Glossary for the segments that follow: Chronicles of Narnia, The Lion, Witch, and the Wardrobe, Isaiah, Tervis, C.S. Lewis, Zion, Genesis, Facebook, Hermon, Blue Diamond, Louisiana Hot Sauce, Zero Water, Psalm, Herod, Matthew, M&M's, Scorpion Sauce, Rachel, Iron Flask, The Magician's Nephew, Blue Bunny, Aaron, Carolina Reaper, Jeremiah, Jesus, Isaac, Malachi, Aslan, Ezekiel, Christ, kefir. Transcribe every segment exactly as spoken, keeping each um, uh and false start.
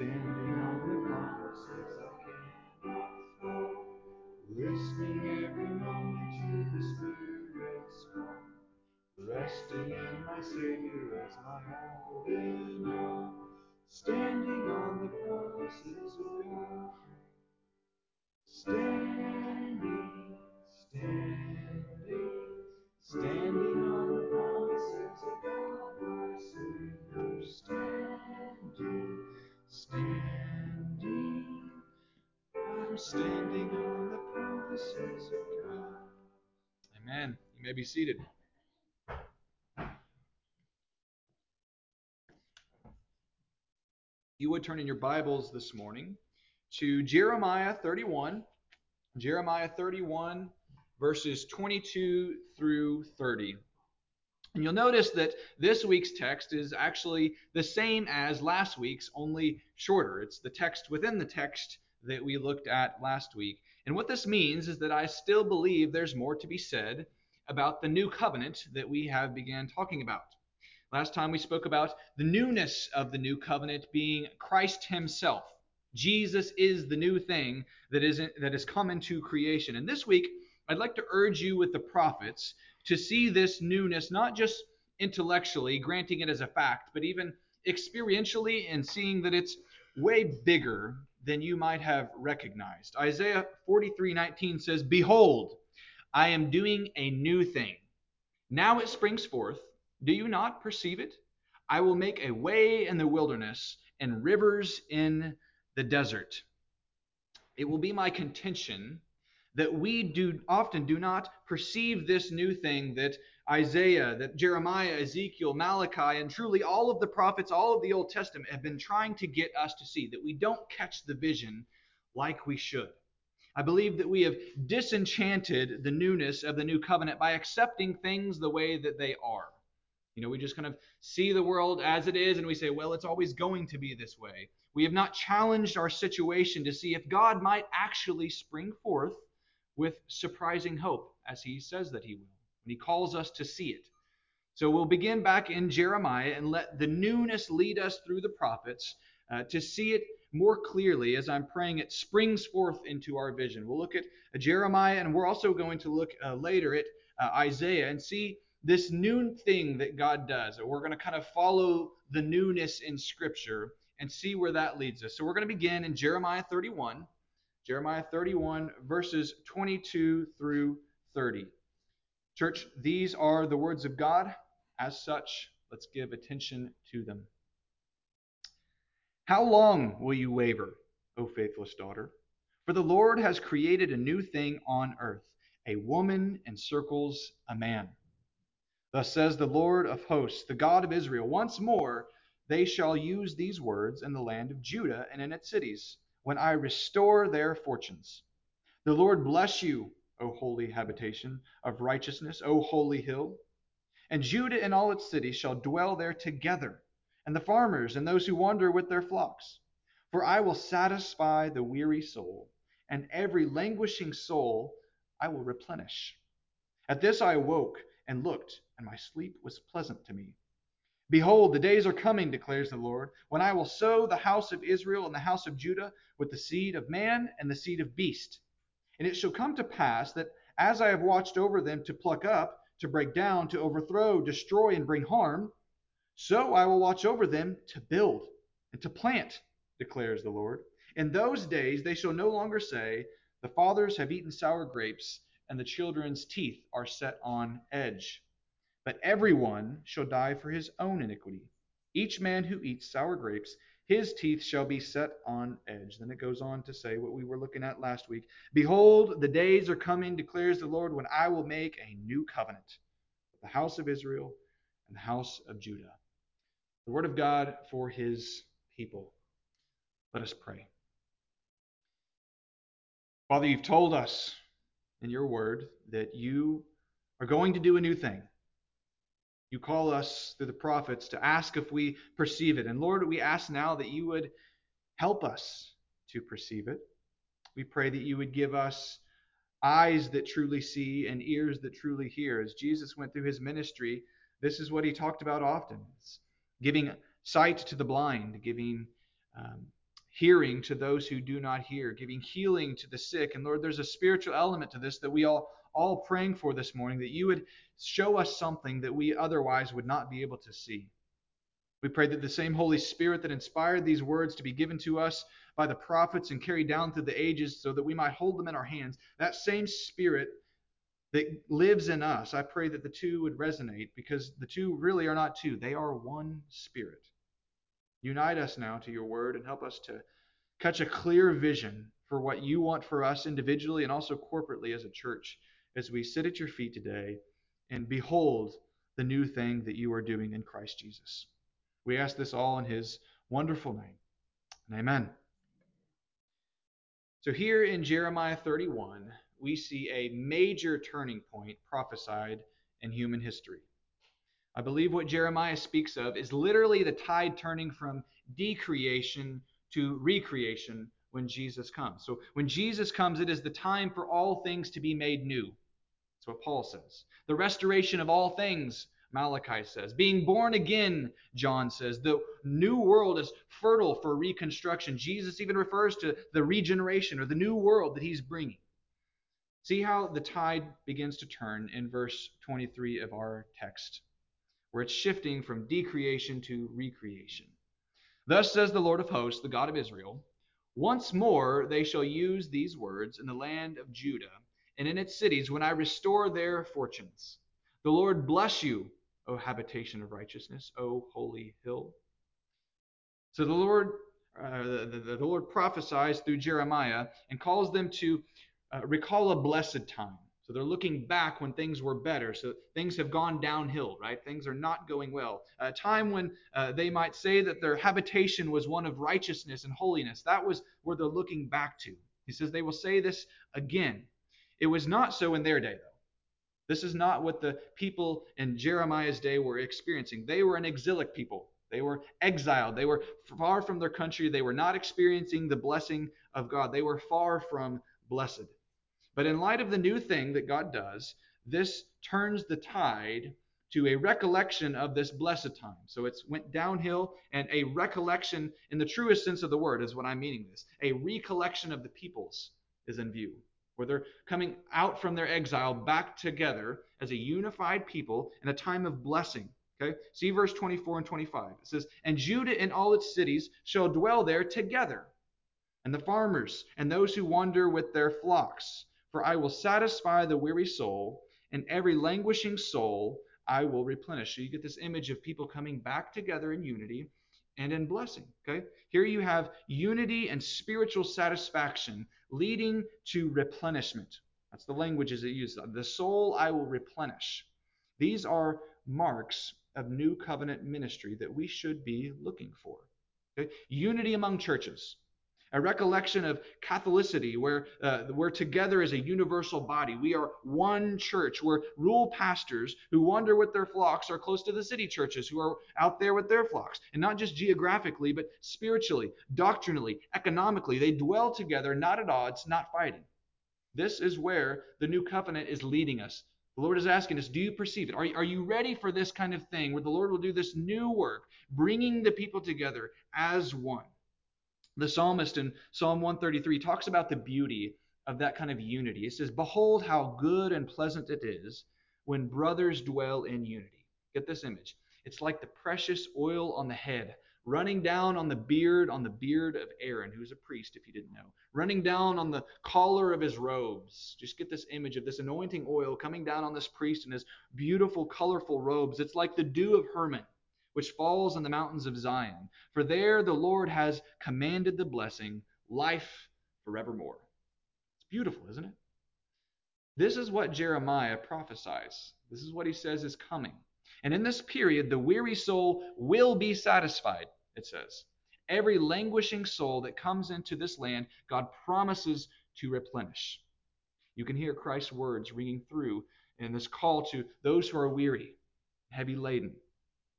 standing on the promises I cannot know, listening every moment to the Spirit's call, resting in my Savior as my all in all, standing on the promises of God. Standing, standing, standing on the promises of God, my Savior. Standing, standing, I'm standing on the promises of God. Amen. You may be seated. You would turn in your Bibles this morning to Jeremiah thirty-one. Jeremiah thirty-one, verses twenty-two through thirty. And you'll notice that this week's text is actually the same as last week's, only shorter. It's the text within the text that we looked at last week. And what this means is that I still believe there's more to be said about the new covenant that we have began talking about. Last time we spoke about the newness of the new covenant being Christ himself. Jesus is the new thing that isn't that has come into creation. And this week, I'd like to urge you with the prophets to see this newness, not just intellectually, granting it as a fact, but even experientially and seeing that it's way bigger than you might have recognized. Isaiah forty-three nineteen says, "Behold, I am doing a new thing. Now it springs forth. Do you not perceive it? I will make a way in the wilderness and rivers in the desert." It will be my contention that we do often do not perceive this new thing that Isaiah, that Jeremiah, Ezekiel, Malachi, and truly all of the prophets, all of the Old Testament have been trying to get us to see, that we don't catch the vision like we should. I believe that we have disenchanted the newness of the new covenant by accepting things the way that they are. You know, we just kind of see the world as it is and we say, well, it's always going to be this way. We have not challenged our situation to see if God might actually spring forth with surprising hope, as he says that he will, and he calls us to see it. So we'll begin back in Jeremiah and let the newness lead us through the prophets uh, to see it more clearly as I'm praying it springs forth into our vision. We'll look at Jeremiah, and we're also going to look uh, later at uh, Isaiah and see this new thing that God does. We're going to kind of follow the newness in Scripture and see where that leads us. So we're going to begin in Jeremiah thirty-one, Jeremiah thirty-one, verses twenty-two through thirty. Church, these are the words of God. As such, let's give attention to them. "How long will you waver, O faithless daughter? For the Lord has created a new thing on earth. A woman encircles a man. Thus says the Lord of hosts, the God of Israel, once more they shall use these words in the land of Judah and in its cities, when I restore their fortunes. The Lord bless you, O holy habitation of righteousness, O holy hill. And Judah and all its cities shall dwell there together, and the farmers and those who wander with their flocks. For I will satisfy the weary soul, and every languishing soul I will replenish. At this I awoke and looked, and my sleep was pleasant to me. Behold, the days are coming, declares the Lord, when I will sow the house of Israel and the house of Judah with the seed of man and the seed of beast. And it shall come to pass that as I have watched over them to pluck up, to break down, to overthrow, destroy, and bring harm, so I will watch over them to build and to plant, declares the Lord. In those days they shall no longer say, the fathers have eaten sour grapes, and the children's teeth are set on edge. But everyone shall die for his own iniquity. Each man who eats sour grapes, his teeth shall be set on edge." Then it goes on to say what we were looking at last week. "Behold, the days are coming, declares the Lord, when I will make a new covenant with the house of Israel and the house of Judah." The word of God for his people. Let us pray. Father, you've told us in your word that you are going to do a new thing. You call us through the prophets to ask if we perceive it. And Lord, we ask now that you would help us to perceive it. We pray that you would give us eyes that truly see and ears that truly hear. As Jesus went through his ministry, this is what he talked about often. It's giving sight to the blind, giving um, hearing to those who do not hear, giving healing to the sick. And Lord, there's a spiritual element to this that we all all praying for this morning, that you would show us something that we otherwise would not be able to see. We pray that the same Holy Spirit that inspired these words to be given to us by the prophets and carried down through the ages so that we might hold them in our hands, that same Spirit that lives in us, I pray that the two would resonate, because the two really are not two. They are one Spirit. Unite us now to your word and help us to catch a clear vision for what you want for us individually and also corporately as a church, as we sit at your feet today and behold the new thing that you are doing in Christ Jesus. We ask this all in his wonderful name. And amen. So here in Jeremiah thirty-one, we see a major turning point prophesied in human history. I believe what Jeremiah speaks of is literally the tide turning from decreation to recreation when Jesus comes. So when Jesus comes, it is the time for all things to be made new. That's what Paul says. The restoration of all things, Malachi says. Being born again, John says. The new world is fertile for reconstruction. Jesus even refers to the regeneration or the new world that he's bringing. See how the tide begins to turn in verse twenty-three of our text, where it's shifting from decreation to recreation. Thus says the Lord of hosts, the God of Israel, once more they shall use these words in the land of Judah and in its cities, when I restore their fortunes. The Lord bless you, O habitation of righteousness, O holy hill. So the Lord, uh, the, the, the Lord prophesies through Jeremiah and calls them to uh, recall a blessed time. So they're looking back when things were better. So things have gone downhill, right? Things are not going well. A time when uh, they might say that their habitation was one of righteousness and holiness. That was where they're looking back to. He says they will say this again. It was not so in their day, though. This is not what the people in Jeremiah's day were experiencing. They were an exilic people. They were exiled. They were far from their country. They were not experiencing the blessing of God. They were far from blessed. But in light of the new thing that God does, this turns the tide to a recollection of this blessed time. So it's went downhill, and a recollection in the truest sense of the word is what I'm meaning this. A recollection of the peoples is in view, where they're coming out from their exile back together as a unified people in a time of blessing. Okay, see verse twenty-four and twenty-five. It says, and Judah and all its cities shall dwell there together, and the farmers and those who wander with their flocks. For I will satisfy the weary soul, and every languishing soul I will replenish. So you get this image of people coming back together in unity and in blessing. Okay, here you have unity and spiritual satisfaction leading to replenishment. That's the languages it uses. The soul I will replenish. These are marks of new covenant ministry that we should be looking for. Okay? Unity among churches. A recollection of Catholicity, where uh, we're together as a universal body. We are one church, where rural pastors who wander with their flocks are close to the city churches who are out there with their flocks. And not just geographically, but spiritually, doctrinally, economically. They dwell together, not at odds, not fighting. This is where the new covenant is leading us. The Lord is asking us, do you perceive it? Are you, are you ready for this kind of thing, where the Lord will do this new work, bringing the people together as one? The psalmist in Psalm one thirty-three talks about the beauty of that kind of unity. It says, behold how good and pleasant it is when brothers dwell in unity. Get this image. It's like the precious oil on the head, running down on the beard, on the beard of Aaron, who's a priest, if you didn't know, running down on the collar of his robes. Just get this image of this anointing oil coming down on this priest in his beautiful, colorful robes. It's like the dew of Hermon, which falls on the mountains of Zion. For there the Lord has commanded the blessing, life forevermore. It's beautiful, isn't it? This is what Jeremiah prophesies. This is what he says is coming. And in this period, the weary soul will be satisfied, it says. Every languishing soul that comes into this land, God promises to replenish. You can hear Christ's words ringing through in this call to those who are weary, heavy laden.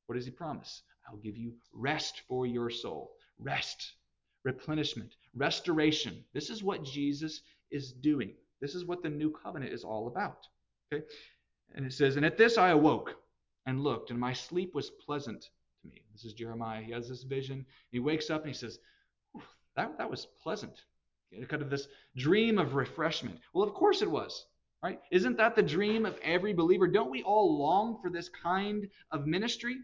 What does he promise? I'll give you rest for your soul. Rest, replenishment, restoration. This is what Jesus is doing. This is what the new covenant is all about. Okay? And it says, and at this I awoke and looked, and my sleep was pleasant to me. This is Jeremiah. He has this vision. He wakes up and he says, That, that was pleasant. Kind of this dream of refreshment. Well, of course it was. Right? Isn't that the dream of every believer? Don't we all long for this kind of ministry?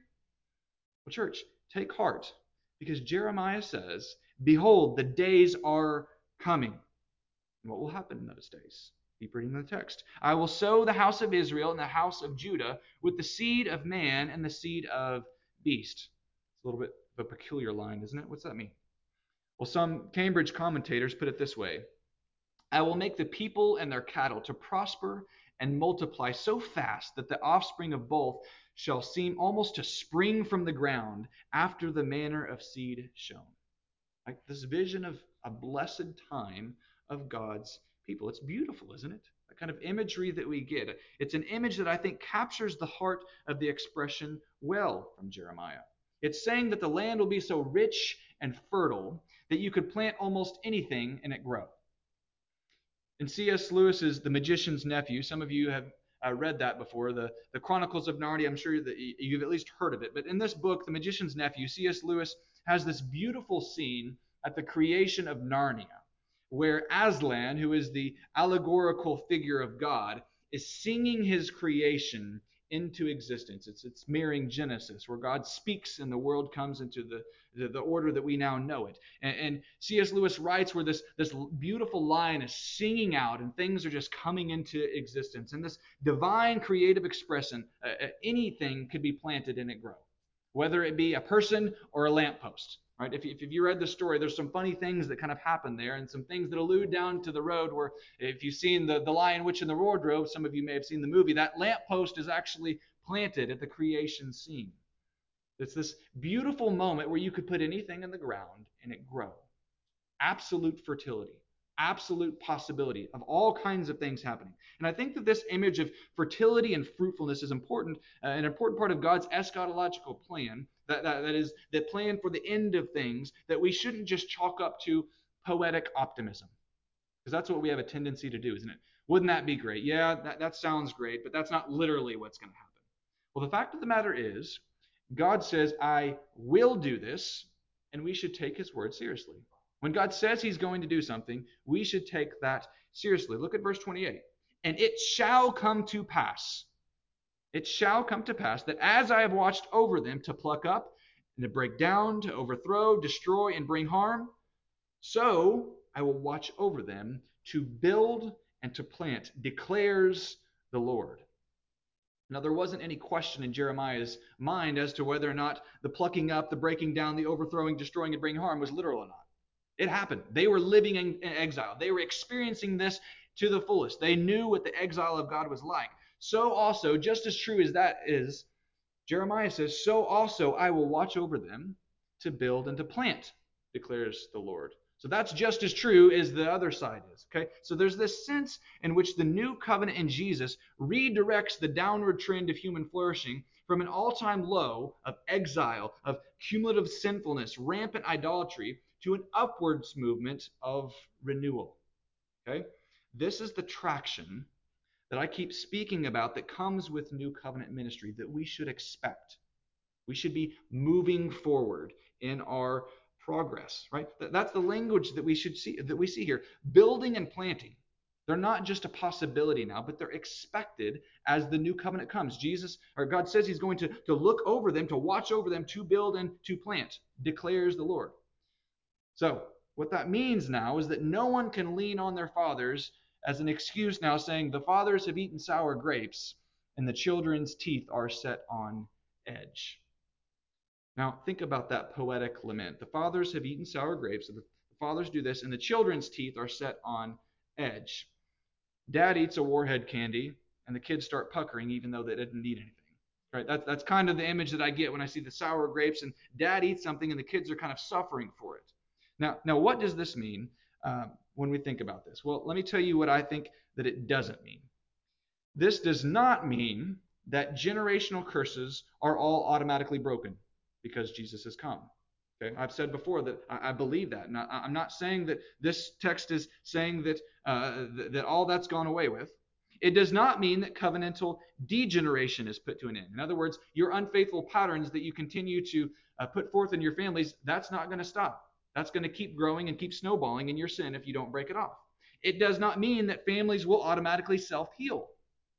Well, church, take heart, because Jeremiah says, behold, the days are coming. And what will happen in those days? Keep reading the text. I will sow the house of Israel and the house of Judah with the seed of man and the seed of beast. It's a little bit of a peculiar line, isn't it? What's that mean? Well, some Cambridge commentators put it this way. I will make the people and their cattle to prosper and multiply so fast that the offspring of both shall seem almost to spring from the ground after the manner of seed shown. Like this vision of a blessed time of God's people. It's beautiful, isn't it? The kind of imagery that we get. It's an image that I think captures the heart of the expression well from Jeremiah. It's saying that the land will be so rich and fertile that you could plant almost anything and it grow. In C S Lewis's The Magician's Nephew, some of you have uh, read that before, the, the Chronicles of Narnia, I'm sure that you've at least heard of it. But in this book, The Magician's Nephew, C S Lewis has this beautiful scene at the creation of Narnia, where Aslan, who is the allegorical figure of God, is singing his creation into existence. It's, it's mirroring Genesis, where God speaks and the world comes into the, the, the order that we now know it. And, and C S Lewis writes where this, this beautiful lion is singing out and things are just coming into existence. And this divine creative expression, uh, anything could be planted and it grow, whether it be a person or a lamppost. Right? If, if you read the story, there's some funny things that kind of happen there and some things that allude down to the road where if you've seen the, the Lion, Witch, and the Wardrobe, some of you may have seen the movie, that lamppost is actually planted at the creation scene. It's this beautiful moment where you could put anything in the ground and it grow. Absolute fertility, absolute possibility of all kinds of things happening. And I think that this image of fertility and fruitfulness is important, uh, an important part of God's eschatological plan. That, that, that is the plan for the end of things that we shouldn't just chalk up to poetic optimism. Because that's what we have a tendency to do, isn't it? Wouldn't that be great? Yeah, that, that sounds great, but that's not literally what's going to happen. Well, the fact of the matter is, God says, I will do this, and we should take his word seriously. When God says he's going to do something, we should take that seriously. Look at verse twenty-eight. And it shall come to pass. It shall come to pass that as I have watched over them to pluck up and to break down, to overthrow, destroy, and bring harm, so I will watch over them to build and to plant, declares the Lord. Now, there wasn't any question in Jeremiah's mind as to whether or not the plucking up, the breaking down, the overthrowing, destroying, and bringing harm was literal or not. It happened. They were living in exile. They were experiencing this to the fullest. They knew what the exile of God was like. So also, just as true as that is, Jeremiah says, so also I will watch over them to build and to plant, declares the Lord. So that's just as true as the other side is. Okay, so there's this sense in which the new covenant in Jesus redirects the downward trend of human flourishing from an all-time low of exile, of cumulative sinfulness, rampant idolatry, to an upwards movement of renewal. Okay, this is the traction that I keep speaking about that comes with new covenant ministry that we should expect. We should be moving forward in our progress, right? That's the language that we should see, that we see here. Building and planting. They're not just a possibility now, but they're expected as the new covenant comes. Jesus, or God says he's going to, to look over them, to watch over them, to build and to plant, declares the Lord. So what that means now is that no one can lean on their fathers as an excuse now saying the fathers have eaten sour grapes and the children's teeth are set on edge. Now think about that poetic lament. The fathers have eaten sour grapes, and the fathers do this, and the children's teeth are set on edge. Dad eats a warhead candy and the kids start puckering even though they didn't eat anything. Right? That's, that's kind of the image that I get when I see the sour grapes and dad eats something and the kids are kind of suffering for it. Now, now what does this mean? Um, when we think about this? Well, let me tell you what I think that it doesn't mean. This does not mean that generational curses are all automatically broken because Jesus has come. Okay? I've said before that I, I believe that. And I, I'm not saying that this text is saying that, uh, th- that all that's gone away with. It does not mean that covenantal degeneration is put to an end. In other words, your unfaithful patterns that you continue to uh, put forth in your families, that's not going to stop. That's going to keep growing and keep snowballing in your sin if you don't break it off. It does not mean that families will automatically self-heal.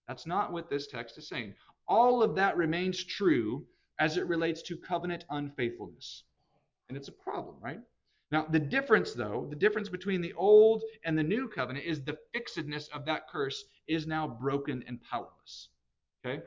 That's not what this text is saying. All of that remains true as it relates to covenant unfaithfulness. And it's a problem, right? Now, the difference, though, the difference between the old and the new covenant is the fixedness of that curse is now broken and powerless. Okay?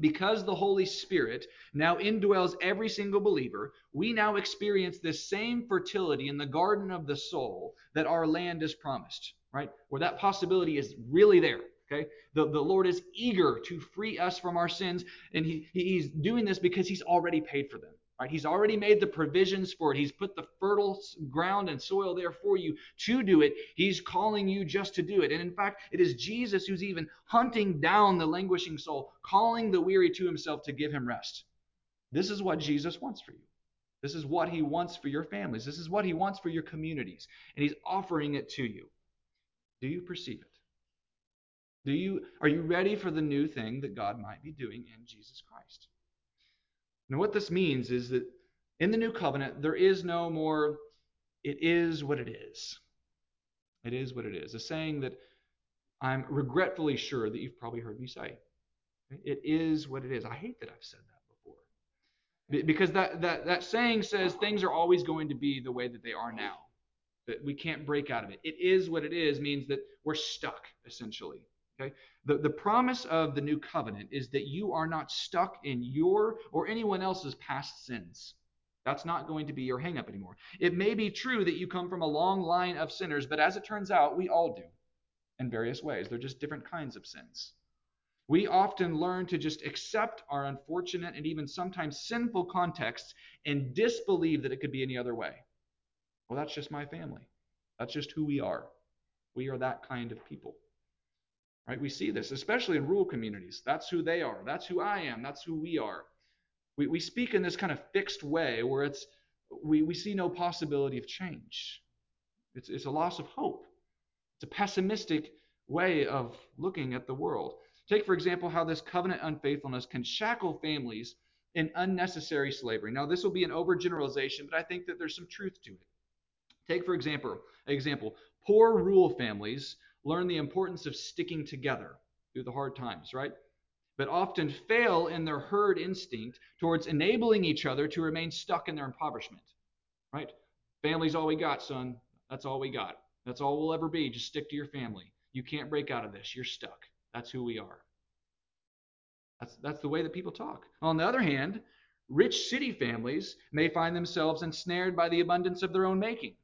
Because the Holy Spirit now indwells every single believer, we now experience this same fertility in the garden of the soul that our land is promised, right? Where that possibility is really there. Okay, the, the Lord is eager to free us from our sins, and he, he's doing this because he's already paid for them. Right? He's already made the provisions for it. He's put the fertile ground and soil there for you to do it. He's calling you just to do it. And in fact, it is Jesus who's even hunting down the languishing soul, calling the weary to himself to give him rest. This is what Jesus wants for you. This is what he wants for your families. This is what he wants for your communities. And he's offering it to you. Do you perceive it? Do you, are you ready for the new thing that God might be doing in Jesus Christ? Now, what this means is that in the new covenant, there is no more, it is what it is. It is what it is. A saying that I'm regretfully sure that you've probably heard me say. It is what it is. I hate that I've said that before. Because that, that, that saying says things are always going to be the way that they are now. That we can't break out of it. It is what it is means that we're stuck, essentially. Okay, the, the promise of the new covenant is that you are not stuck in your or anyone else's past sins. That's not going to be your hang-up anymore. It may be true that you come from a long line of sinners, but as it turns out, we all do in various ways. They're just different kinds of sins. We often learn to just accept our unfortunate and even sometimes sinful contexts and disbelieve that it could be any other way. Well, that's just my family. That's just who we are. We are that kind of people. Right? We see this, especially in rural communities. That's who they are. That's who I am. That's who we are. We we speak in this kind of fixed way where it's we, we see no possibility of change. It's, it's a loss of hope. It's a pessimistic way of looking at the world. Take, for example, how this covenant unfaithfulness can shackle families in unnecessary slavery. Now, this will be an overgeneralization, but I think that there's some truth to it. Take, for example, example, poor rural families learn the importance of sticking together through the hard times, right? But often fail in their herd instinct towards enabling each other to remain stuck in their impoverishment, right? Family's all we got, son. That's all we got. That's all we'll ever be. Just stick to your family. You can't break out of this. You're stuck. That's who we are. That's, that's the way that people talk. On the other hand, rich city families may find themselves ensnared by the abundance of their own making.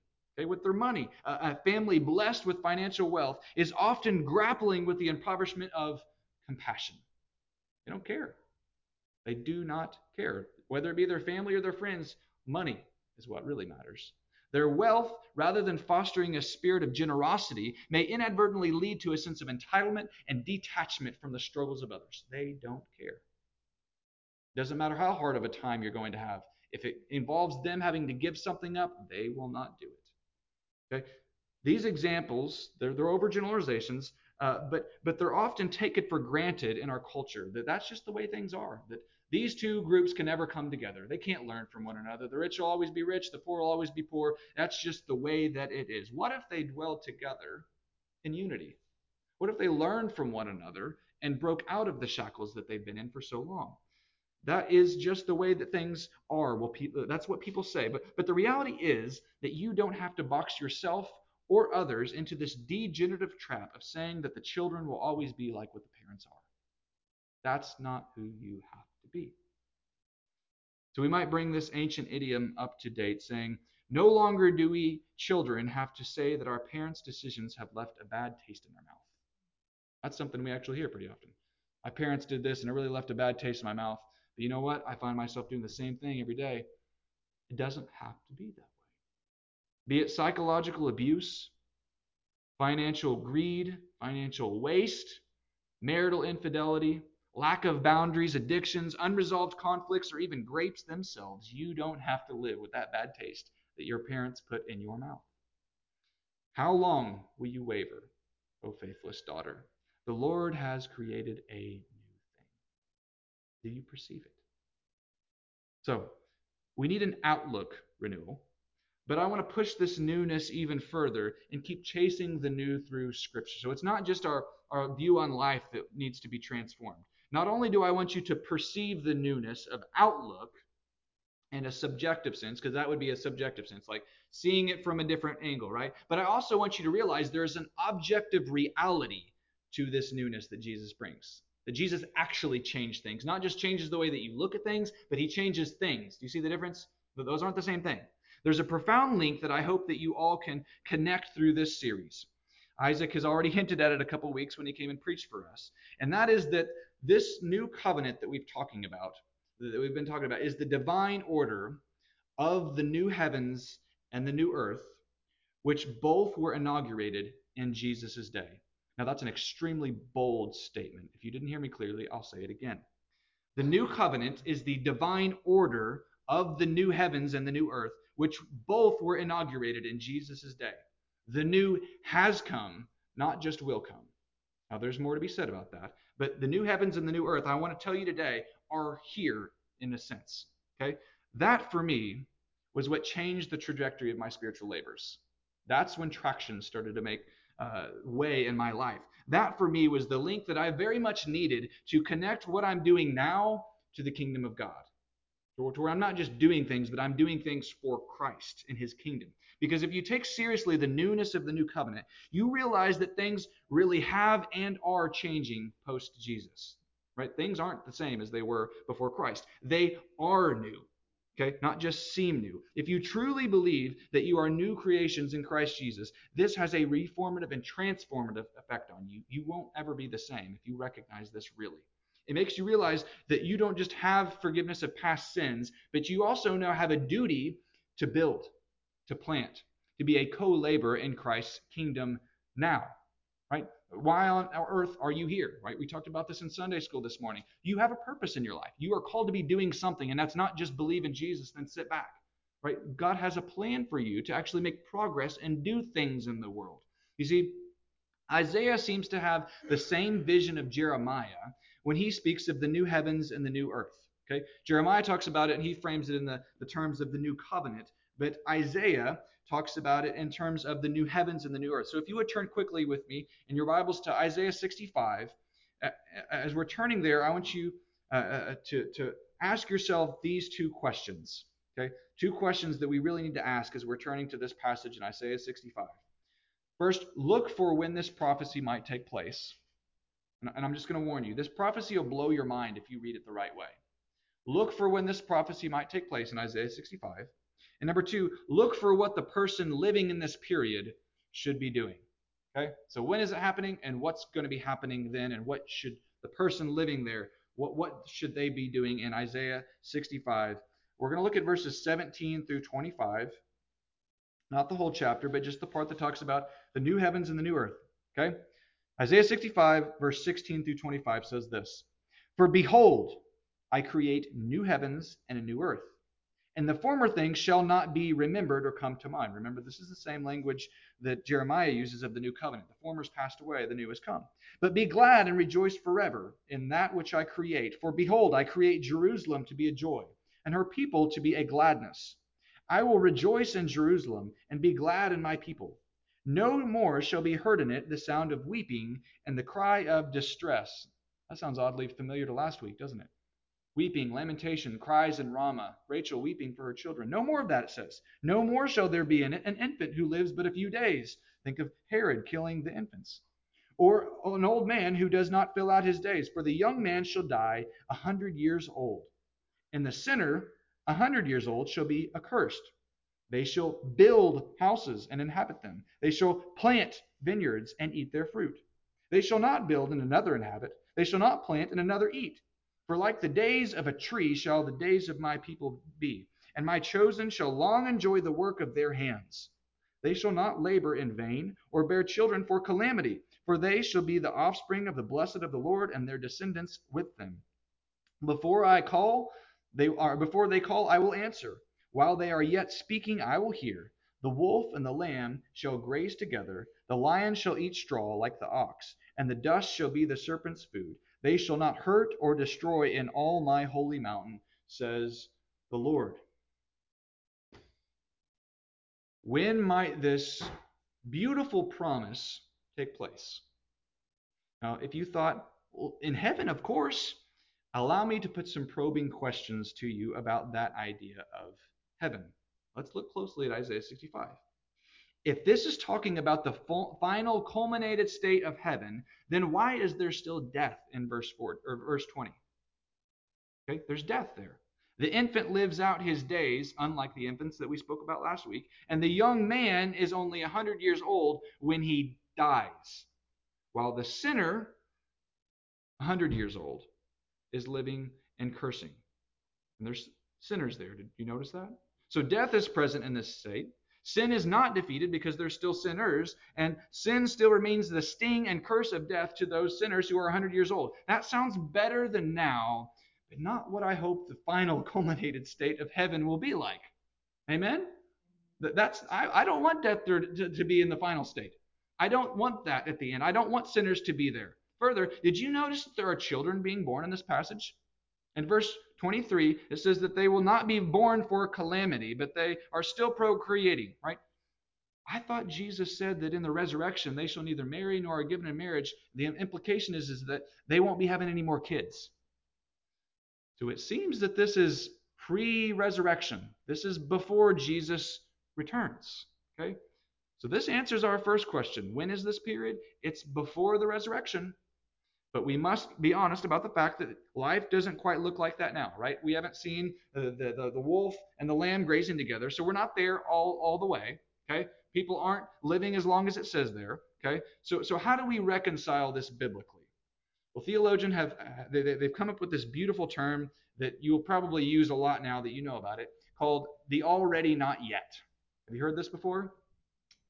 With their money. A family blessed with financial wealth is often grappling with the impoverishment of compassion. They don't care. They do not care. Whether it be their family or their friends, money is what really matters. Their wealth, rather than fostering a spirit of generosity, may inadvertently lead to a sense of entitlement and detachment from the struggles of others. They don't care. Doesn't matter how hard of a time you're going to have. If it involves them having to give something up, they will not do it. Okay. These examples, they're, they're overgeneralizations, uh, but but they're often taken for granted in our culture, that that's just the way things are, that these two groups can never come together. They can't learn from one another. The rich will always be rich. The poor will always be poor. That's just the way that it is. What if they dwelled together in unity? What if they learned from one another and broke out of the shackles that they've been in for so long? That is just the way that things are. Well, pe- that's what people say. But, but the reality is that you don't have to box yourself or others into this degenerative trap of saying that the children will always be like what the parents are. That's not who you have to be. So we might bring this ancient idiom up to date, saying, no longer do we children have to say that our parents' decisions have left a bad taste in our mouth. That's something we actually hear pretty often. My parents did this, and it really left a bad taste in my mouth. But you know what? I find myself doing the same thing every day. It doesn't have to be that way. Be it psychological abuse, financial greed, financial waste, marital infidelity, lack of boundaries, addictions, unresolved conflicts, or even grapes themselves, you don't have to live with that bad taste that your parents put in your mouth. How long will you waver, O faithless daughter? The Lord has created a Do you perceive it? So we need an outlook renewal, But I want to push this newness even further and keep chasing the new through Scripture. So it's not just our, our view on life that needs to be transformed. Not only do I want you to perceive the newness of outlook in a subjective sense, because that would be a subjective sense, like seeing it from a different angle, right? But I also want you to realize there's an objective reality to this newness that Jesus brings. That Jesus actually changed things. Not just changes the way that you look at things, but he changes things. Do you see the difference? But those aren't the same thing. There's a profound link that I hope that you all can connect through this series. Isaac has already hinted at it a couple weeks when he came and preached for us. And that is that this new covenant that we've talking about, that we've been talking about, is the divine order of the new heavens and the new earth, which both were inaugurated in Jesus's day. Now, that's an extremely bold statement. If you didn't hear me clearly, I'll say it again. The new covenant is the divine order of the new heavens and the new earth, which both were inaugurated in Jesus's day. The new has come, not just will come. Now, there's more to be said about that. But the new heavens and the new earth, I want to tell you today, are here in a sense. Okay? That, for me, was what changed the trajectory of my spiritual labors. That's when traction started to make uh, way in my life. That, for me, was the link that I very much needed to connect what I'm doing now to the kingdom of God. To where I'm not just doing things, but I'm doing things for Christ in his kingdom. Because if you take seriously the newness of the new covenant, you realize that things really have and are changing post-Jesus, right? Things aren't the same as they were before Christ. They are new, okay? Not just seem new. If you truly believe that you are new creations in Christ Jesus, this has a reformative and transformative effect on you. You won't ever be the same if you recognize this really. It makes you realize that you don't just have forgiveness of past sins, but you also now have a duty to build, to plant, to be a co-laborer in Christ's kingdom now, right? Why on earth are you here, right? We talked about this in Sunday school this morning. You have a purpose in your life. You are called to be doing something, and that's not just believe in Jesus, then sit back, right? God has a plan for you to actually make progress and do things in the world. You see, Isaiah seems to have the same vision of Jeremiah when he speaks of the new heavens and the new earth. Okay? Jeremiah talks about it and he frames it in the, the terms of the new covenant, but Isaiah talks about it in terms of the new heavens and the new earth. So if you would turn quickly with me in your Bibles to Isaiah sixty-five, as we're turning there, I want you uh, to, to ask yourself these two questions. Okay? Two questions that we really need to ask as we're turning to this passage in Isaiah sixty-five. First, look for when this prophecy might take place. And I'm just going to warn you, this prophecy will blow your mind if you read it the right way. Look for when this prophecy might take place in Isaiah sixty-five. And number two, look for what the person living in this period should be doing. Okay? So when is it happening and what's going to be happening then, and what should the person living there, what, what should they be doing in Isaiah sixty-five? We're going to look at verses seventeen through twenty-five. Not the whole chapter, but just the part that talks about the new heavens and the new earth. Okay? Isaiah sixty-five, verse sixteen through twenty-five says this. For behold, I create new heavens and a new earth, and the former things shall not be remembered or come to mind. Remember, this is the same language that Jeremiah uses of the new covenant. The former is passed away, the new has come. But be glad and rejoice forever in that which I create. For behold, I create Jerusalem to be a joy, and her people to be a gladness. I will rejoice in Jerusalem and be glad in my people. No more shall be heard in it the sound of weeping and the cry of distress. That sounds oddly familiar to last week, doesn't it? Weeping, lamentation, cries in Ramah, Rachel weeping for her children. No more of that, it says. No more shall there be in it an infant who lives but a few days. Think of Herod killing the infants. Or an old man who does not fill out his days. For the young man shall die a hundred years old, and the sinner a hundred years old shall be accursed. They shall build houses and inhabit them. They shall plant vineyards and eat their fruit. They shall not build and another inhabit. They shall not plant and another eat. For like the days of a tree shall the days of my people be, and my chosen shall long enjoy the work of their hands. They shall not labor in vain or bear children for calamity, for they shall be the offspring of the blessed of the Lord, and their descendants with them. Before I call, they are before they call, I will answer. While they are yet speaking, I will hear. The wolf and the lamb shall graze together. The lion shall eat straw like the ox, and the dust shall be the serpent's food. They shall not hurt or destroy in all my holy mountain, says the Lord. When might this beautiful promise take place? Now, if you thought, well, in heaven, of course, allow me to put some probing questions to you about that idea of heaven. Let's look closely at Isaiah sixty-five. If this is talking about the final culminated state of heaven, then why is there still death in verse four or verse twenty? Okay, there's death there. The infant lives out his days, unlike the infants that we spoke about last week, and the young man is only one hundred years old when he dies, while the sinner, one hundred years old, is living and cursing. And there's sinners there. Did you notice that? So death is present in this state. Sin is not defeated because there's still sinners, and sin still remains the sting and curse of death to those sinners who are one hundred years old. That sounds better than now, but not what I hope the final culminated state of heaven will be like. Amen? That's I, I don't want death to, to, to be in the final state. I don't want that at the end. I don't want sinners to be there. Further, did you notice that there are children being born in this passage? In verse twenty-three, it says that they will not be born for calamity, but they are still procreating, right? I thought Jesus said that in the resurrection, they shall neither marry nor are given in marriage. The implication is, is that they won't be having any more kids. So it seems that this is pre-resurrection. This is before Jesus returns, okay? So this answers our first question. When is this period? It's before the resurrection. But we must be honest about the fact that life doesn't quite look like that now, right? We haven't seen the the, the, the wolf and the lamb grazing together, so we're not there all, all the way, okay? People aren't living as long as it says there, okay? So so how do we reconcile this biblically? Well, theologians have they, they've come up with this beautiful term that you'll probably use a lot now that you know about it, called the already not yet. Have you heard this before?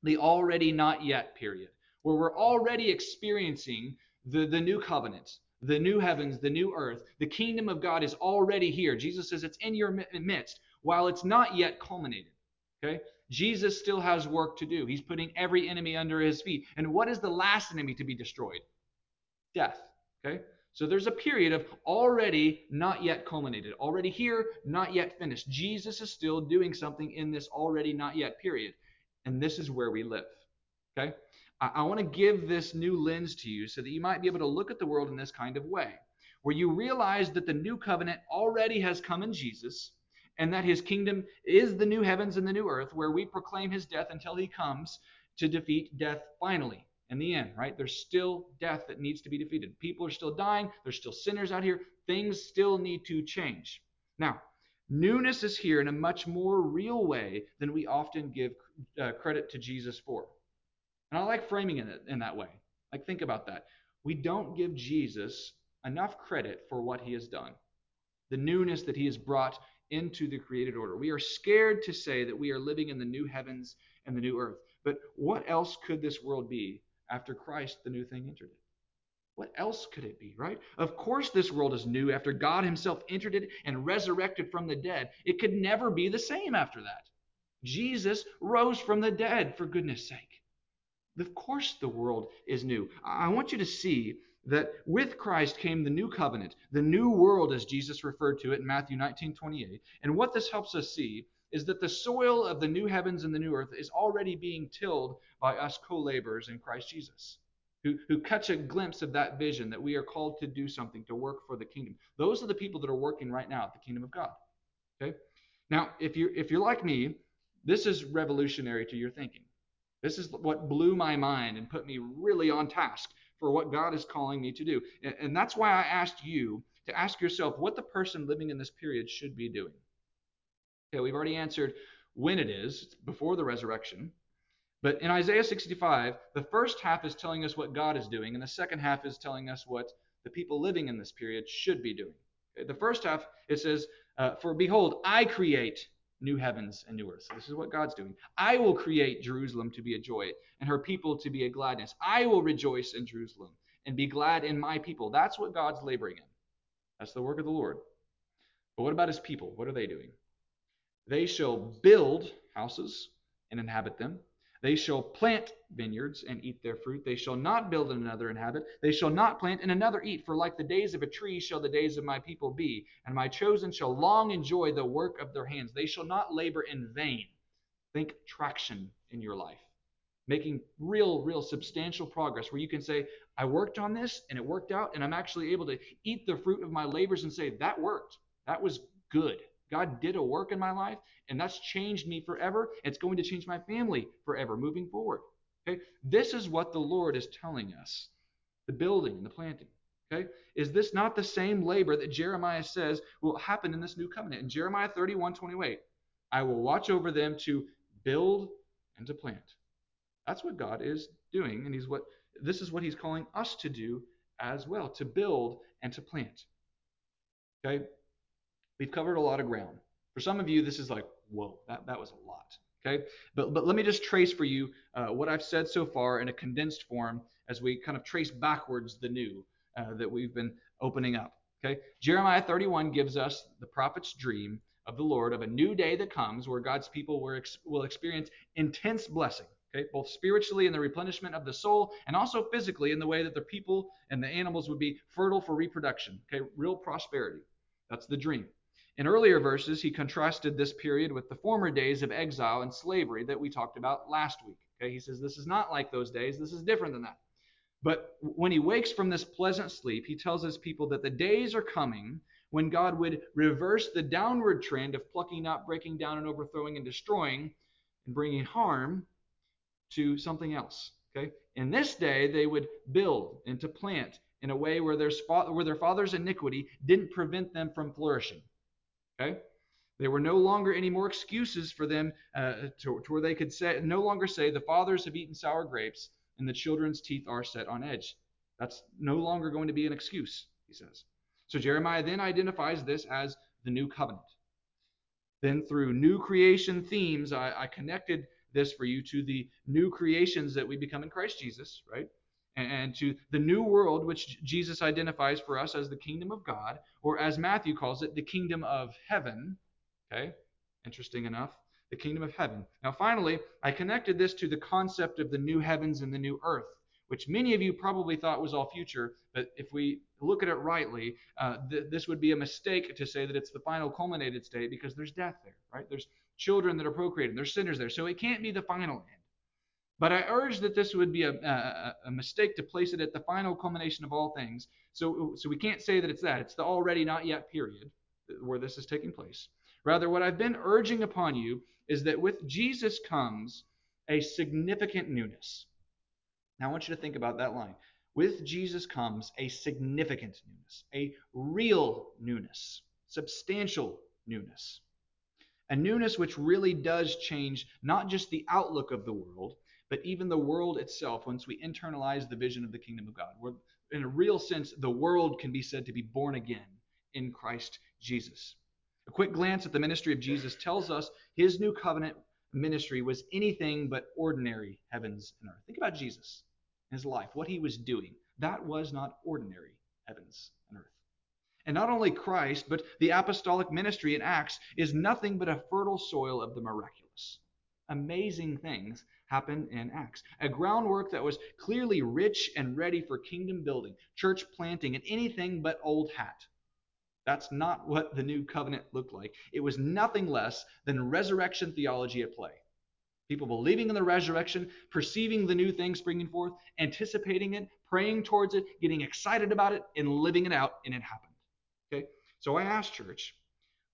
The already not yet period, where we're already experiencing The, the new covenant, the new heavens, the new earth. The kingdom of God is already here. Jesus says it's in your midst while it's not yet culminated. Okay, Jesus still has work to do. He's putting every enemy under his feet. And what is the last enemy to be destroyed? Death. Okay, so there's a period of already not yet culminated, already here, not yet finished. Jesus is still doing something in this already not yet period. And this is where we live. Okay. I want to give this new lens to you so that you might be able to look at the world in this kind of way, where you realize that the new covenant already has come in Jesus and that his kingdom is the new heavens and the new earth, where we proclaim his death until he comes to defeat death finally in the end, right? There's still death that needs to be defeated. People are still dying. There's still sinners out here. Things still need to change. Now, newness is here in a much more real way than we often give uh, credit to Jesus for. And I like framing it in that way. Like, think about that. We don't give Jesus enough credit for what he has done, the newness that he has brought into the created order. We are scared to say that we are living in the new heavens and the new earth. But what else could this world be after Christ, the new thing, entered it? What else could it be, right? Of course this world is new after God himself entered it and resurrected from the dead. It could never be the same after that. Jesus rose from the dead, for goodness sake. Of course the world is new. I want you to see that with Christ came the new covenant, the new world, as Jesus referred to it in Matthew nineteen twenty-eight. And what this helps us see is that the soil of the new heavens and the new earth is already being tilled by us co-laborers in Christ Jesus, who, who catch a glimpse of that vision that we are called to do something, to work for the kingdom. Those are the people that are working right now at the kingdom of God. Okay. Now, if you're, if you're like me, this is revolutionary to your thinking. This is what blew my mind and put me really on task for what God is calling me to do. And that's why I asked you to ask yourself what the person living in this period should be doing. Okay, we've already answered when it is, it's before the resurrection. But in Isaiah sixty-five, the first half is telling us what God is doing, and the second half is telling us what the people living in this period should be doing. Okay, the first half, it says, uh, for behold, I create new heavens and new earth. So this is what God's doing. I will create Jerusalem to be a joy and her people to be a gladness. I will rejoice in Jerusalem and be glad in my people. That's what God's laboring in. That's the work of the Lord. But what about his people? What are they doing? They shall build houses and inhabit them. They shall plant vineyards and eat their fruit. They shall not build and another inhabit. They shall not plant and another eat. For like the days of a tree shall the days of my people be. And my chosen shall long enjoy the work of their hands. They shall not labor in vain. Think traction in your life. Making real, real substantial progress where you can say, I worked on this and it worked out, and I'm actually able to eat the fruit of my labors and say, that worked. That was good. God did a work in my life, and that's changed me forever. It's going to change my family forever moving forward. Okay? This is what the Lord is telling us. The building and the planting. Okay? Is this not the same labor that Jeremiah says will happen in this new covenant? In Jeremiah thirty-one twenty-eight, I will watch over them to build and to plant. That's what God is doing, and he's what this is what he's calling us to do as well, to build and to plant. Okay? We've covered a lot of ground. For some of you, this is like, whoa, that, that was a lot. Okay? But but let me just trace for you uh, what I've said so far in a condensed form as we kind of trace backwards the new uh, that we've been opening up. Okay? Jeremiah thirty-one gives us the prophet's dream of the Lord of a new day that comes where God's people will, ex- will experience intense blessing. Okay, both spiritually in the replenishment of the soul and also physically in the way that the people and the animals would be fertile for reproduction. Okay, real prosperity. That's the dream. In earlier verses, he contrasted this period with the former days of exile and slavery that we talked about last week. Okay, he says this is not like those days. This is different than that. But when he wakes from this pleasant sleep, he tells his people that the days are coming when God would reverse the downward trend of plucking up, breaking down, and overthrowing and destroying and bringing harm to something else. Okay? In this day, they would build and to plant in a way where their, spot, where their father's iniquity didn't prevent them from flourishing. Okay? There were no longer any more excuses for them uh, to, to where they could say, no longer say, the fathers have eaten sour grapes and the children's teeth are set on edge. That's no longer going to be an excuse, he says. So Jeremiah then identifies this as the new covenant. Then through new creation themes, I, I connected this for you to the new creations that we become in Christ Jesus, right? And to the new world, which Jesus identifies for us as the kingdom of God, or as Matthew calls it, the kingdom of heaven. Okay, interesting enough, the kingdom of heaven. Now, finally, I connected this to the concept of the new heavens and the new earth, which many of you probably thought was all future, but if we look at it rightly, uh, th- this would be a mistake to say that it's the final culminated state because there's death there, right? There's children that are procreating. There's sinners there. So it can't be the final end. But I urge that this would be a, a, a mistake to place it at the final culmination of all things. So, so we can't say that it's that. It's the already not yet period where this is taking place. Rather, what I've been urging upon you is that with Jesus comes a significant newness. Now I want you to think about that line. With Jesus comes a significant newness, a real newness, substantial newness. A newness which really does change not just the outlook of the world, but even the world itself once we internalize the vision of the kingdom of God. We're, in a real sense, the world can be said to be born again in Christ Jesus. A quick glance at the ministry of Jesus tells us his new covenant ministry was anything but ordinary heavens and earth. Think about Jesus, his life, what he was doing. That was not ordinary heavens and earth. And not only Christ, but the apostolic ministry in Acts is nothing but a fertile soil of the miraculous. Amazing things happen in Acts. A groundwork that was clearly rich and ready for kingdom building, church planting, and anything but old hat. That's not what the new covenant looked like. It was nothing less than resurrection theology at play. People believing in the resurrection, perceiving the new thing springing forth, anticipating it, praying towards it, getting excited about it, and living it out, and it happened. Okay, so I asked church,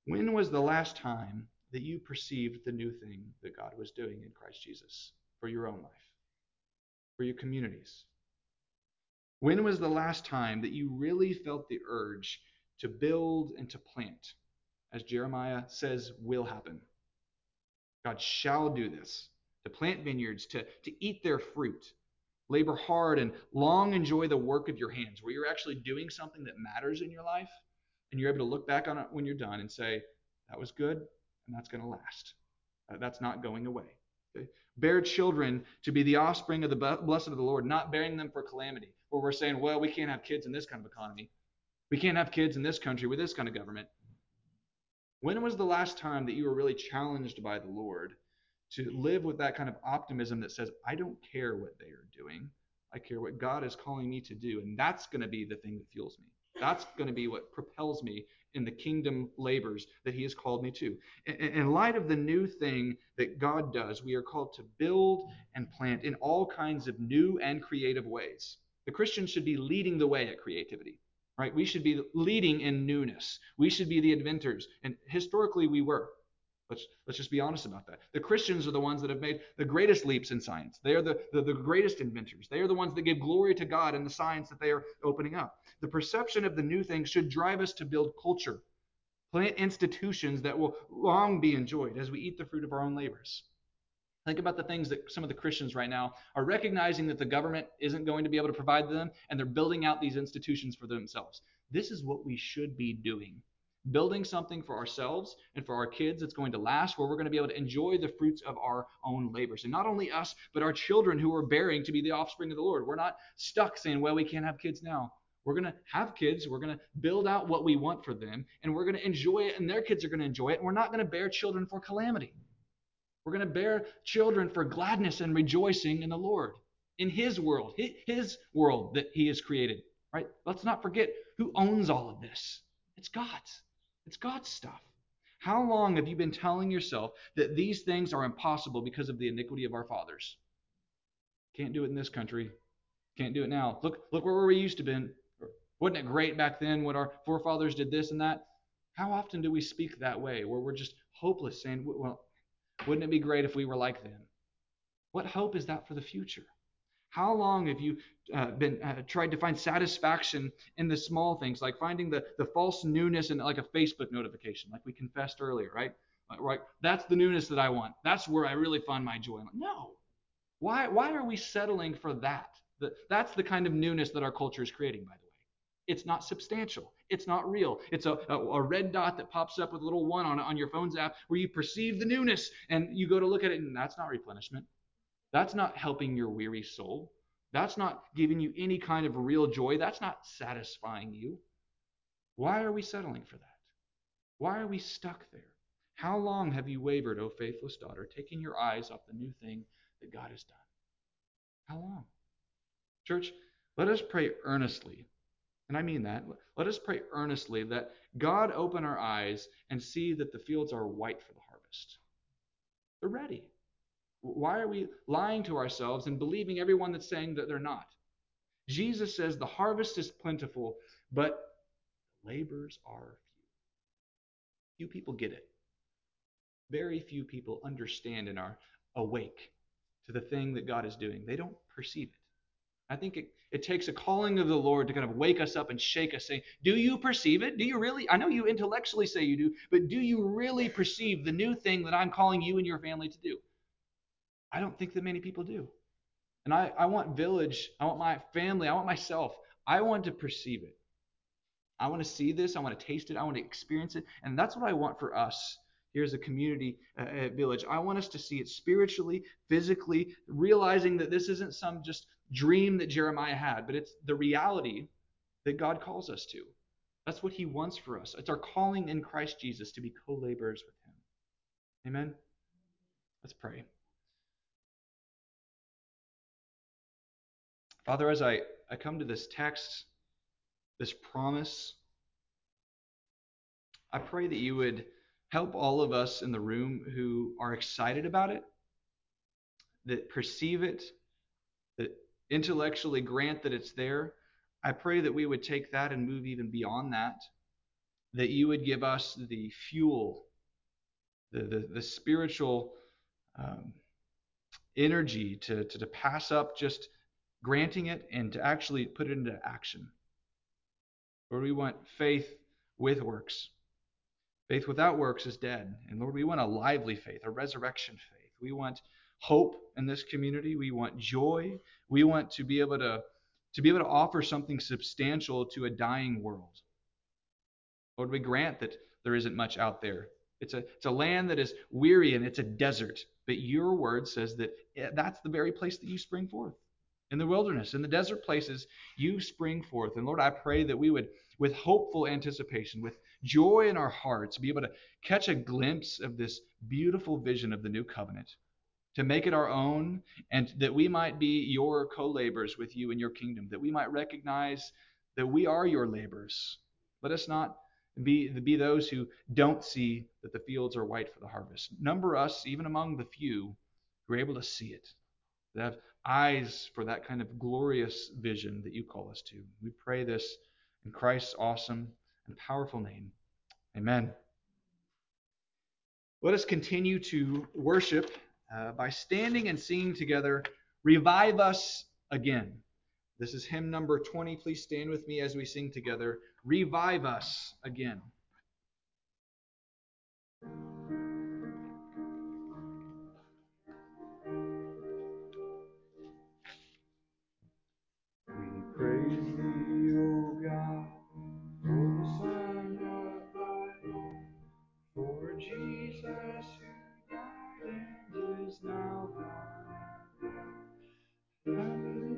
when was the last time that you perceived the new thing that God was doing in Christ Jesus for your own life, for your communities? When was the last time that you really felt the urge to build and to plant, as Jeremiah says will happen? God shall do this, to plant vineyards, to, to eat their fruit, labor hard and long enjoy the work of your hands, where you're actually doing something that matters in your life. And you're able to look back on it when you're done and say, that was good, and that's going to last. Uh, that's not going away. Okay? Bear children to be the offspring of the blessed of the Lord, not bearing them for calamity, where we're saying, well, we can't have kids in this kind of economy. We can't have kids in this country with this kind of government. When was the last time that you were really challenged by the Lord to live with that kind of optimism that says, I don't care what they are doing. I care what God is calling me to do, and that's going to be the thing that fuels me. That's going to be what propels me in the kingdom labors that he has called me to. In light of the new thing that God does, we are called to build and plant in all kinds of new and creative ways. The Christian should be leading the way at creativity, right? We should be leading in newness. We should be the inventors. And historically, we were. Let's, let's just be honest about that. The Christians are the ones that have made the greatest leaps in science. They are the, the, the greatest inventors. They are the ones that give glory to God in the science that they are opening up. The perception of the new thing should drive us to build culture, plant institutions that will long be enjoyed as we eat the fruit of our own labors. Think about the things that some of the Christians right now are recognizing that the government isn't going to be able to provide them, and they're building out these institutions for themselves. This is what we should be doing. Building something for ourselves and for our kids that's going to last, where we're going to be able to enjoy the fruits of our own labors. And not only us, but our children who are bearing to be the offspring of the Lord. We're not stuck saying, well, we can't have kids now. We're going to have kids. We're going to build out what we want for them, and we're going to enjoy it, and their kids are going to enjoy it. And we're not going to bear children for calamity. We're going to bear children for gladness and rejoicing in the Lord, in his world, his world that he has created, right? Let's not forget who owns all of this. It's God's. It's God's stuff. How long have you been telling yourself that these things are impossible because of the iniquity of our fathers? Can't do it in this country. Can't do it now. Look, look where we used to be. Wasn't it great back then when our forefathers did this and that? How often do we speak that way, where we're just hopeless, saying, well, wouldn't it be great if we were like them? What hope is that for the future? How long have you uh, been uh, tried to find satisfaction in the small things, like finding the, the false newness in like a Facebook notification, like we confessed earlier, right? Like, right? That's the newness that I want. That's where I really find my joy. Like, no. Why, why are we settling for that? The, that's the kind of newness that our culture is creating, by the way. It's not substantial. It's not real. It's a, a, a red dot that pops up with a little one on, on your phone's app where you perceive the newness and you go to look at it, and that's not replenishment. That's not helping your weary soul. That's not giving you any kind of real joy. That's not satisfying you. Why are we settling for that? Why are we stuck there? How long have you wavered, O faithless daughter, taking your eyes off the new thing that God has done? How long? Church, let us pray earnestly. And I mean that. Let us pray earnestly that God open our eyes and see that the fields are white for the harvest. They're ready. Why are we lying to ourselves and believing everyone that's saying that they're not? Jesus says the harvest is plentiful, but labors are few. Few people get it. Very few people understand and are awake to the thing that God is doing. They don't perceive it. I think it, it takes a calling of the Lord to kind of wake us up and shake us, saying, do you perceive it? Do you really? I know you intellectually say you do, but do you really perceive the new thing that I'm calling you and your family to do? I don't think that many people do. And I, I want Village. I want my family. I want myself. I want to perceive it. I want to see this. I want to taste it. I want to experience it. And that's what I want for us. Here's a community uh, at Village. I want us to see it spiritually, physically, realizing that this isn't some just dream that Jeremiah had, but it's the reality that God calls us to. That's what he wants for us. It's our calling in Christ Jesus to be co-laborers with him. Amen? Let's pray. Father, as I, I come to this text, this promise, I pray that you would help all of us in the room who are excited about it, that perceive it, that intellectually grant that it's there. I pray that we would take that and move even beyond that, that you would give us the fuel, the, the, the spiritual um, energy to, to, to pass up just granting it and to actually put it into action. Lord, we want faith with works. Faith without works is dead. And Lord, we want a lively faith, a resurrection faith. We want hope in this community. We want joy. We want to be able to, to be able to offer something substantial to a dying world. Lord, we grant that there isn't much out there. It's a, it's a land that is weary and it's a desert. But your word says that that's the very place that you spring forth. In the wilderness, in the desert places, you spring forth. And Lord, I pray that we would, with hopeful anticipation, with joy in our hearts, be able to catch a glimpse of this beautiful vision of the new covenant, to make it our own, and that we might be your co-laborers with you in your kingdom, that we might recognize that we are your laborers. Let us not Be, be those who don't see that the fields are white for the harvest. Number us, even among the few, who are able to see it, that have eyes for that kind of glorious vision that you call us to. We pray this in Christ's awesome and powerful name. Amen. Let us continue to worship uh, by standing and singing together, Revive Us Again. This is hymn number twenty. Please stand with me as we sing together, Revive Us Again. We praise thee, O God, for the Son of thy love, for Jesus who died and is now gone. Hallelujah.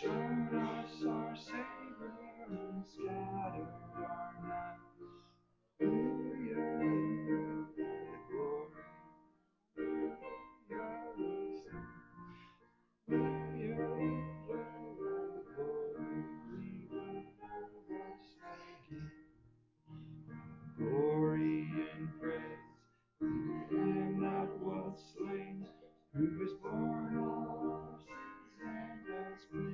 Showed us our Savior and scattered our night. Hallelujah, the glory. Hallelujah, the glory. Revive us again. Glory and praise to Him that was slain, who was born all our sins and has been.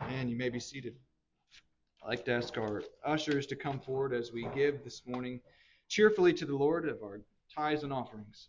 And you may be seated. I'd like to ask our ushers to come forward as we give this morning cheerfully to the Lord of our tithes and offerings.